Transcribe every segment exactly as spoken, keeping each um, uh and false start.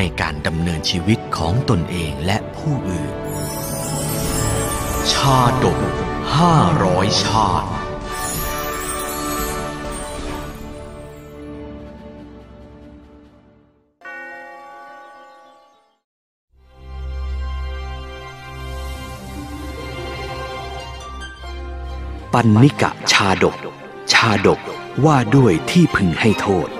ในการดำเนินชีวิตของตนเองและผู้อื่นชาดกห้าร้อยชาดปัณณิกะชาดกชาดกว่าด้วยที่พึงให้โทษ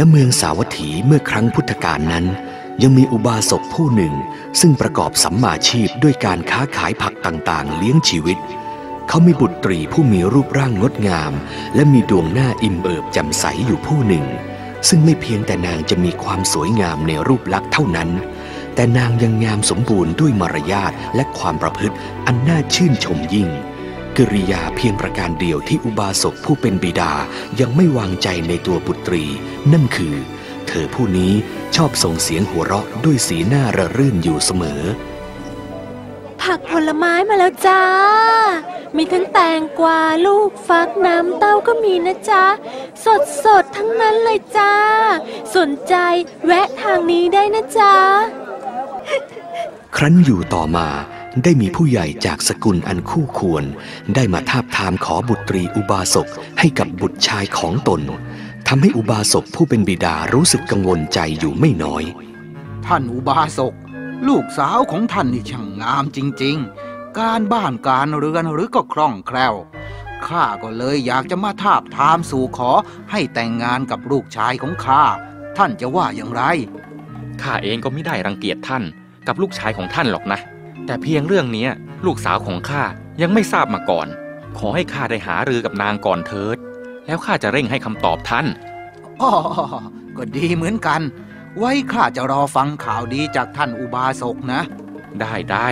ณเมืองสาวัตถีเมื่อครั้งพุทธกาลนั้นยังมีอุบาสกผู้หนึ่งซึ่งประกอบสัมมาชีพด้วยการค้าขายผักต่างๆเลี้ยงชีวิตเขามีบุตรีผู้มีรูปร่างงดงามและมีดวงหน้าอิ่มเอิบแจ่มใสอยู่ผู้หนึ่งซึ่งไม่เพียงแต่นางจะมีความสวยงามในรูปลักษณ์เท่านั้นแต่นางยังงามสมบูรณ์ด้วยมารยาทและความประพฤติอันน่าชื่นชมยิ่งกิริยาเพียงประการเดียวที่อุบาสกผู้เป็นบิดายังไม่วางใจในตัวบุตรีนั่นคือเธอผู้นี้ชอบส่งเสียงหัวเราะด้วยสีหน้าระรื่นอยู่เสมอผักผลไม้มาแล้วจ้ามีทั้งแตงกวาลูกฟักน้ำเต้าก็มีนะจ๊ะสดสดทั้งนั้นเลยจ้าสนใจแวะทางนี้ได้นะจ๊ะครั้นอยู่ต่อมาได้มีผู้ใหญ่จากสกุลอันคู่ควรได้มาทาบทามขอบุตรีอุบาสกให้กับบุตรชายของตนทำให้อุบาสกผู้เป็นบิดารู้สึกกังวลใจอยู่ไม่น้อยท่านอุบาสกลูกสาวของท่านนี่ช่างงามจริงๆการบ้านการเรือนหรือก็คล่องแคล่วข้าก็เลยอยากจะมาทาบทามสู่ขอให้แต่งงานกับลูกชายของข้าท่านจะว่าอย่างไรข้าเองก็ไม่ได้รังเกียจท่านกับลูกชายของท่านหรอกนะแต่เพียงเรื่องนี้ลูกสาวของข้ายังไม่ทราบมาก่อนขอให้ข้าได้หารือกับนางก่อนเถิดแล้วข้าจะเร่งให้คำตอบท่านอ๋อก็ดีเหมือนกันไว้ข้าจะรอฟังข่าวดีจากท่านอุบาสกนะได้ได้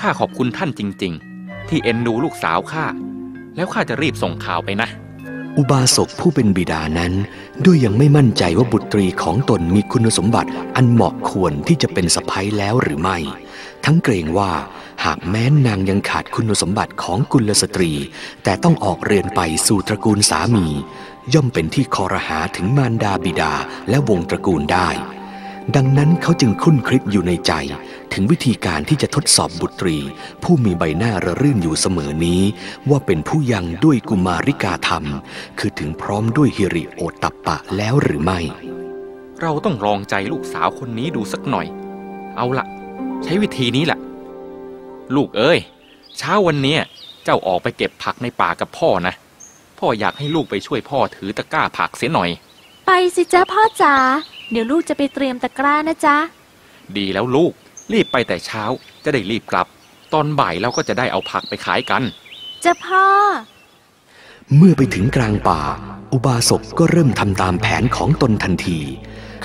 ข้าขอบคุณท่านจริงๆที่เอ็นดูลูกสาวข้าแล้วข้าจะรีบส่งข่าวไปนะอุบาสกผู้เป็นบิดานั้นด้วยยังไม่มั่นใจว่าบุตรีของตนมีคุณสมบัติอันเหมาะควรที่จะเป็นสะใภ้แล้วหรือไม่ทั้งเกรงว่าหากแม้นางยังขาดคุณสมบัติของกุลสตรีแต่ต้องออกเรือนไปสู่ตระกูลสามีย่อมเป็นที่คอรหาถึงมารดาบิดาและวงตระกูลได้ดังนั้นเขาจึงคุ้นคิดอยู่ในใจถึงวิธีการที่จะทดสอบบุตรีผู้มีใบหน้าระรื่นอยู่เสมอนี้ว่าเป็นผู้ยังด้วยกุมาริกาธรรมคือถึงพร้อมด้วยหิริโอตตัปปะแล้วหรือไม่เราต้องลองใจลูกสาวคนนี้ดูสักหน่อยเอาละใช้วิธีนี้แหละลูกเอ้ยเช้าวันนี้เจ้าออกไปเก็บผักในป่ากับพ่อนะพ่ออยากให้ลูกไปช่วยพ่อถือตะกร้าผักเสียหน่อยไปสิจ๊ะพ่อจ๋าเดี๋ยวลูกจะไปเตรียมตะกร้านะจ๊ะดีแล้วลูกรีบไปแต่เช้าจะได้รีบกลับตอนบ่ายเราก็จะได้เอาผักไปขายกันจ้ะพ่อเมื่อไปถึงกลางป่าอุบาสกก็เริ่มทำตามแผนของตนทันที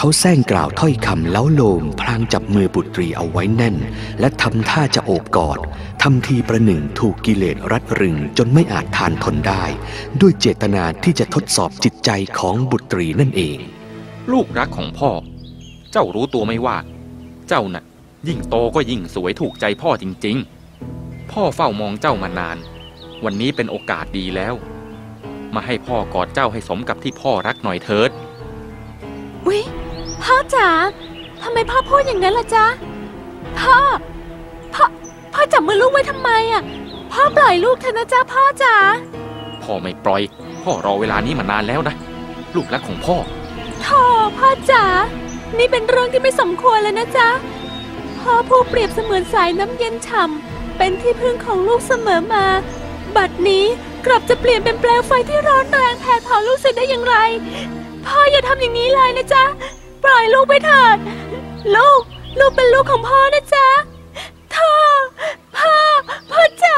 เขาแซงกล่าวถ้อยคำเล้าโลมพลางจับมือบุตรีเอาไว้แน่นและทำท่าจะโอบกอดทำทีประหนึ่งถูกกิเลสรัดรึงจนไม่อาจทานทนได้ด้วยเจตนาที่จะทดสอบจิตใจของบุตรีนั่นเองลูกรักของพ่อเจ้ารู้ตัวไม่ว่าเจ้าน่ะยิ่งโตก็ยิ่งสวยถูกใจพ่อจริงๆพ่อเฝ้ามองเจ้ามานานวันนี้เป็นโอกาสดีแล้วมาให้พ่อกอดเจ้าให้สมกับที่พ่อรักหน่อยเถิดอุ๊ยพ่อจ๋าทำไมพ่อพูดอย่างนั้นล่ะจ๊ะพ่อพ่อพ่อจับมือลูกไว้ทำไมอ่ะพ่อปล่อยลูกเถอะนะจ๊ะพ่อจ๋าพ่อไม่ปล่อยพ่อรอเวลานี้มานานแล้วนะลูกรักของพ่อโธ่พ่อจ๋านี่เป็นเรื่องที่ไม่สมควรแล้วนะจ๊ะพ่อผู้เปรียบเสมือนสายน้ำเย็นฉ่ำเป็นที่พึ่งของลูกเสมอมาบัดนี้กลับจะเปลี่ยนเป็นเปลวไฟที่ร้อนแรงแผดเผาลูกเสียได้อย่างไรพ่ออย่าทำอย่างนี้เลยนะจ๊ะปล่อยลูกไปเถิดลูกลูกเป็นลูกของพ่อนะจ๊ะพ่อพ่อพ่อจ๋า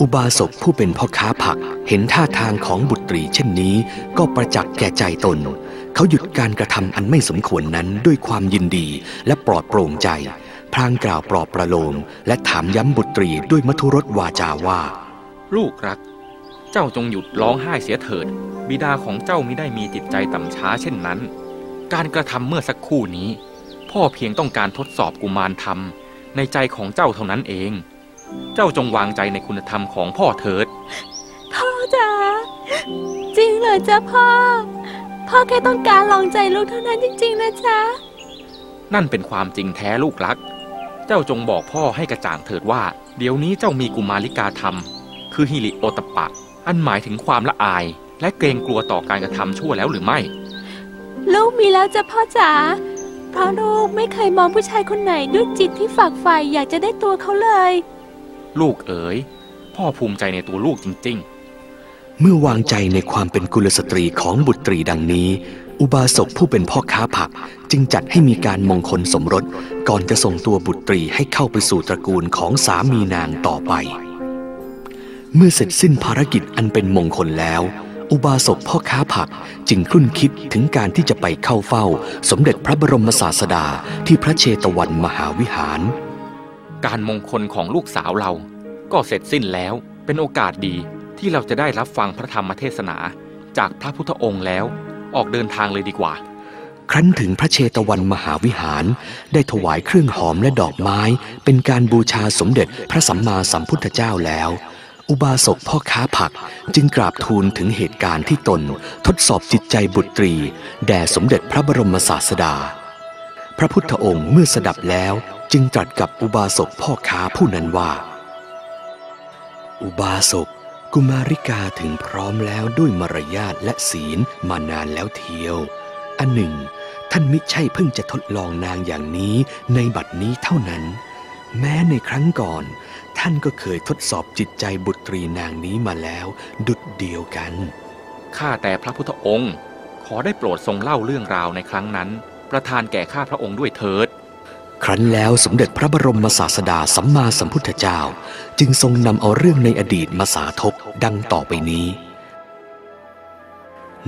อุ อุบาสกผู้เป็นพ่อค้าผักเห็นท่าทางของบุตรีเช่นนี้ก็ประจักษ์แก่ใจตนเขาหยุดการกระทำอันไม่สมควรนั้นด้วยความยินดีและปลอดโปร่งใจพลางกล่าวปลอบประโลมและถามย้ำบุตรีด้วยมัธุรสวาจาว่าลูกรักเจ้าจงหยุดร้องไห้เสียเถิดบิดาของเจ้ามิได้มีจิตใจต่ำช้าเช่นนั้นการกระทำเมื่อสักครู่นี้พ่อเพียงต้องการทดสอบกุมารธรรมในใจของเจ้าเท่านั้นเองเจ้าจงวางใจในคุณธรรมของพ่อเถิดพ่อจ๋าจริงเหรอจ๊ะพ่อพ่อแค่ต้องการลองใจลูกเท่านั้นจริงๆนะจ๊ะนั่นเป็นความจริงแท้ลูกรักเจ้าจงบอกพ่อให้กระจ่างเถิดว่าเดี๋ยวนี้เจ้ามีกุมาริกาธรรมคือฮิริโอตัปปะอันหมายถึงความละอายและเกรงกลัวต่อการกระทำชั่วแล้วหรือไม่ลูกมีแล้วจ้ะพ่อจ๋าเพราะลูกไม่เคยมองผู้ชายคนไหนด้วยจิตที่ฝักใฝ่อยากจะได้ตัวเขาเลยลูกเอ๋ยพ่อภูมิใจในตัวลูกจริงๆเมื่อวางใจในความเป็นกุลสตรีของบุตรีดังนี้อุบาสกผู้เป็นพ่อค้าผักจึงจัดให้มีการมงคลสมรสก่อนจะส่งตัวบุตรีให้เข้าไปสู่ตระกูลของสามีนางต่อไปเมื่อเสร็จสิ้นภารกิจอันเป็นมงคลแล้วอุบาสกพ่อค้าผักจึงครุ่นคิดถึงการที่จะไปเข้าเฝ้าสมเด็จพระบรมศาสดาที่พระเชตวันมหาวิหารการมงคลของลูกสาวเราก็เสร็จสิ้นแล้วเป็นโอกาสดีที่เราจะได้รับฟังพระธรรมเทศนาจากพระพุทธองค์แล้วออกเดินทางเลยดีกว่าครั้นถึงพระเชตวันมหาวิหารได้ถวายเครื่องหอมและดอกไม้เป็นการบูชาสมเด็จพระสัมมาสัมพุทธเจ้าแล้วอุบาสกพ่อค้าผักจึงกราบทูลถึงเหตุการณ์ที่ตนทดสอบจิตใจบุตรีแด่สมเด็จพระบรมศาสดาพระพุทธองค์เมื่อสดับแล้วจึงตรัสกับอุบาสกพ่อค้าผู้นั้นว่าอุบาสกกุมาริกาถึงพร้อมแล้วด้วยมารยาทและศีลมานานแล้วเทียวอันหนึ่งท่านมิใช่เพิ่งจะทดลองนางอย่างนี้ในบัดนี้เท่านั้นแม้ในครั้งก่อนท่านก็เคยทดสอบจิตใจบุตรีนางนี้มาแล้วดุจเดียวกันข้าแต่พระพุทธองค์ขอได้โปรดทรงเล่าเรื่องราวในครั้งนั้นประทานแก่ข้าพระองค์ด้วยเถิดครั้นแล้วสมเด็จพระบรมศาสดาสัมมาสัมพุทธเจ้าจึงทรงนำเอาเรื่องในอดีตมาสาธกดังต่อไปนี้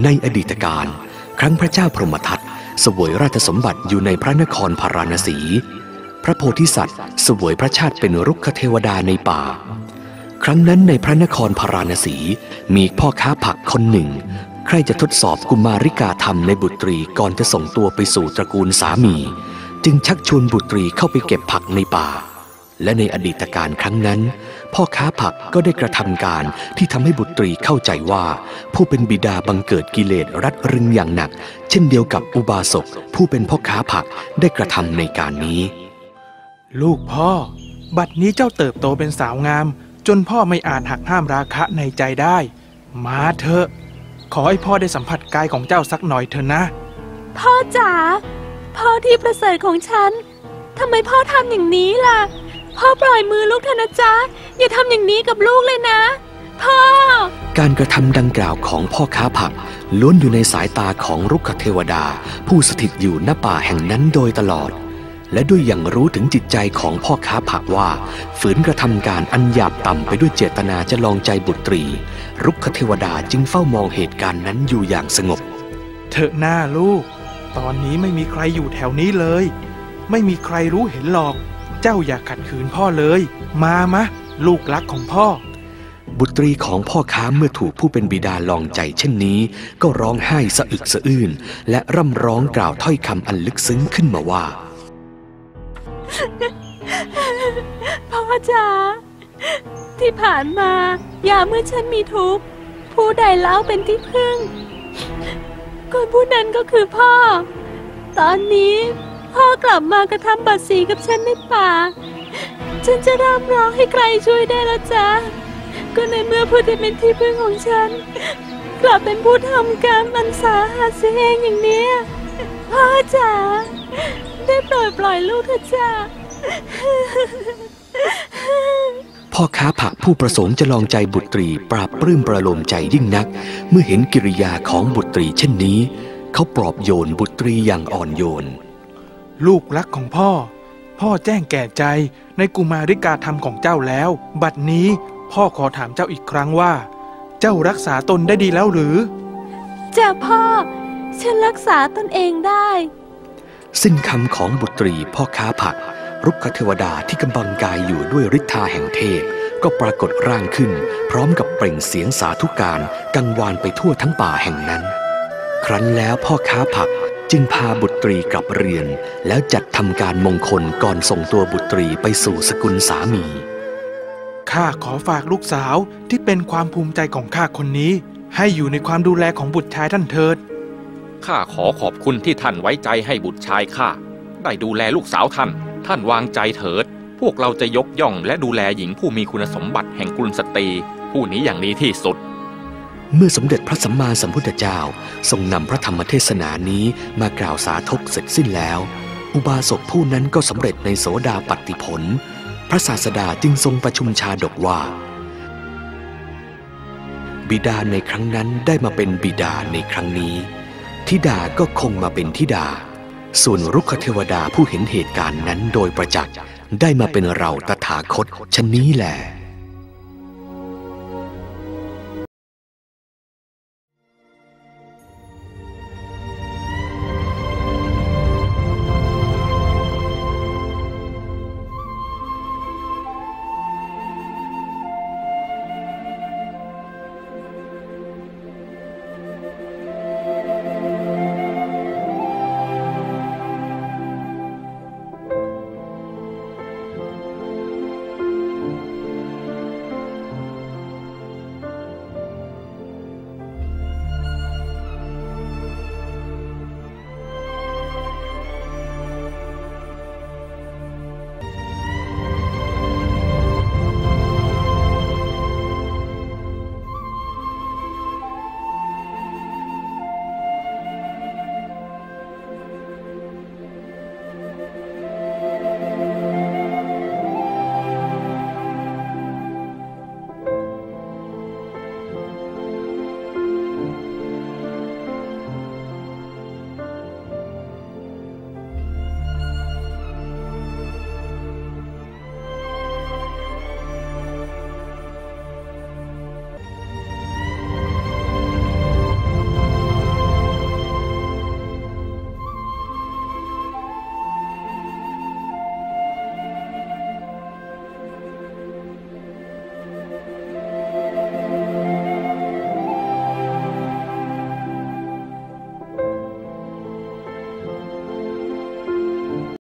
ในอดีตการครั้งพระเจ้าพรหมทัตเสวยราชสมบัติอยู่ในพระนครพาราณสีพระโพธิสัตว์เสวยพระชาติเป็นรุกขเทวดาในป่าครั้งนั้นในพระนครพาราณสีมีพ่อค้าผักคนหนึ่งใครจะทดสอบกุมาริกาธรรมในบุตรีก่อนจะส่งตัวไปสู่ตระกูลสามีจึงชักชวนบุตรีเข้าไปเก็บผักในป่าและในอดีตการครั้งนั้นพ่อค้าผักก็ได้กระทำการที่ทำให้บุตรีเข้าใจว่าผู้เป็นบิดาบังเกิดกิเลสรัดรึงอย่างหนักเช่นเดียวกับอุบาสกผู้เป็นพ่อค้าผักได้กระทำในการนี้ลูกพ่อบัดนี้เจ้าเติบโตเป็นสาวงามจนพ่อไม่อาจหักห้ามราคะในใจได้มาเถอะขอให้พ่อได้สัมผัสกายของเจ้าสักหน่อยเถอะนะพ่อจ๋าพ่อที่ประเสริฐของฉันทำไมพ่อทำอย่างนี้ล่ะพ่อปล่อยมือลูกเถอะนะจ๊ะอย่าทำอย่างนี้กับลูกเลยนะพ่อการกระทำดังกล่าวของพ่อค้าผักล้วนอยู่ในสายตาของรุกขเทวดาผู้สถิตอยู่ณป่าแห่งนั้นโดยตลอดและด้วยอย่างรู้ถึงจิตใจของพ่อค้าผักว่าฝืนกระทำการอันหยาบต่ำไปด้วยเจตนาจะลองใจบุตรีรุกขเทวดาจึงเฝ้ามองเหตุการณ์นั้นอยู่อย่างสงบเถอะหน้าลูกตอนนี้ไม่มีใครอยู่แถวนี้เลยไม่มีใครรู้เห็นหรอกเจ้าอย่าขัดขืนพ่อเลยมามะลูกรักของพ่อบุตรีของพ่อค้าเมื่อถูกผู้เป็นบิดาลองใจเช่นนี้ก็ร้องไห้สะอึกสะอื้นและร่ำร้องกล่าวถ้อยคำอันลึกซึ้งขึ้นมาว่าพ่อจ๋าที่ผ่านมายามเมื่อฉันมีทุกข์ผู้ใดเล่าเป็นที่พึ่งคนผู้นั้นก็คือพ่อตอนนี้พ่อกลับมากระทำบัดสีกับฉันในป่าฉันจะร่ำร้องให้ใครช่วยได้ละจ๊ะก็ในเมื่อผู้ที่เป็นที่พึ่งของฉันกลับเป็นผู้ทำกรรมอันสาหัสเองอย่างนี้พ่อจ๋าได้โปรดปล่อยลูกเถอะจ้าพ่อค้าผักผู้ประสงค์จะลองใจบุตรีปราบปลื้มประโลมใจยิ่งนักเมื่อเห็นกิริยาของบุตรีเช่นนี้เขาปลอบโยนบุตรีอย่างอ่อนโยนลูกรักของพ่อพ่อแจ้งแก่ใจในกุมาริกาธรรมของเจ้าแล้วบัดนี้ พ่อขอถามเจ้าอีกครั้งว่าเจ้ารักษาตนได้ดีแล้วหรือเจ้าพ่อฉันรักษาตนเองได้สิ้นคำของบุตรีพ่อค้าผักรุกขเทวดาที่กำบังกายอยู่ด้วยฤทธาแห่งเทพก็ปรากฏร่างขึ้นพร้อมกับเปล่งเสียงสาธุการกังวานไปทั่วทั้งป่าแห่งนั้นครั้นแล้วพ่อค้าผักจึงพาบุตรีกลับเรือนแล้วจัดทำการมงคลก่อนส่งตัวบุตรีไปสู่สกุลสามีข้าขอฝากลูกสาวที่เป็นความภูมิใจของข้าคนนี้ให้อยู่ในความดูแลของบุตรชายท่านเถิดข้าขอขอบคุณที่ท่านไว้ใจให้บุตรชายข้าได้ดูแลลูกสาวท่านท่านวางใจเถิดพวกเราจะยกย่องและดูแลหญิงผู้มีคุณสมบัติแห่งกุลสตรีผู้นี้อย่างดีที่สุดเมื่อสมเด็จพระสัมมาสัมพุทธเจ้าทรงนำพระธรรมเทศนานี้มากล่าวสาธกเสร็จสิ้นแล้วอุบาสกผู้นั้นก็สำเร็จในโสดาปัตติผลพระศาสดาจึงทรงประชุมชาดกว่าบิดาในครั้งนั้นได้มาเป็นบิดาในครั้งนี้ธิดาก็คงมาเป็นธิดาส่วนรุกขเทวดาผู้เห็นเหตุการณ์นั้นโดยประจักษ์ได้มาเป็นเราตถาคตชะนี้แหละ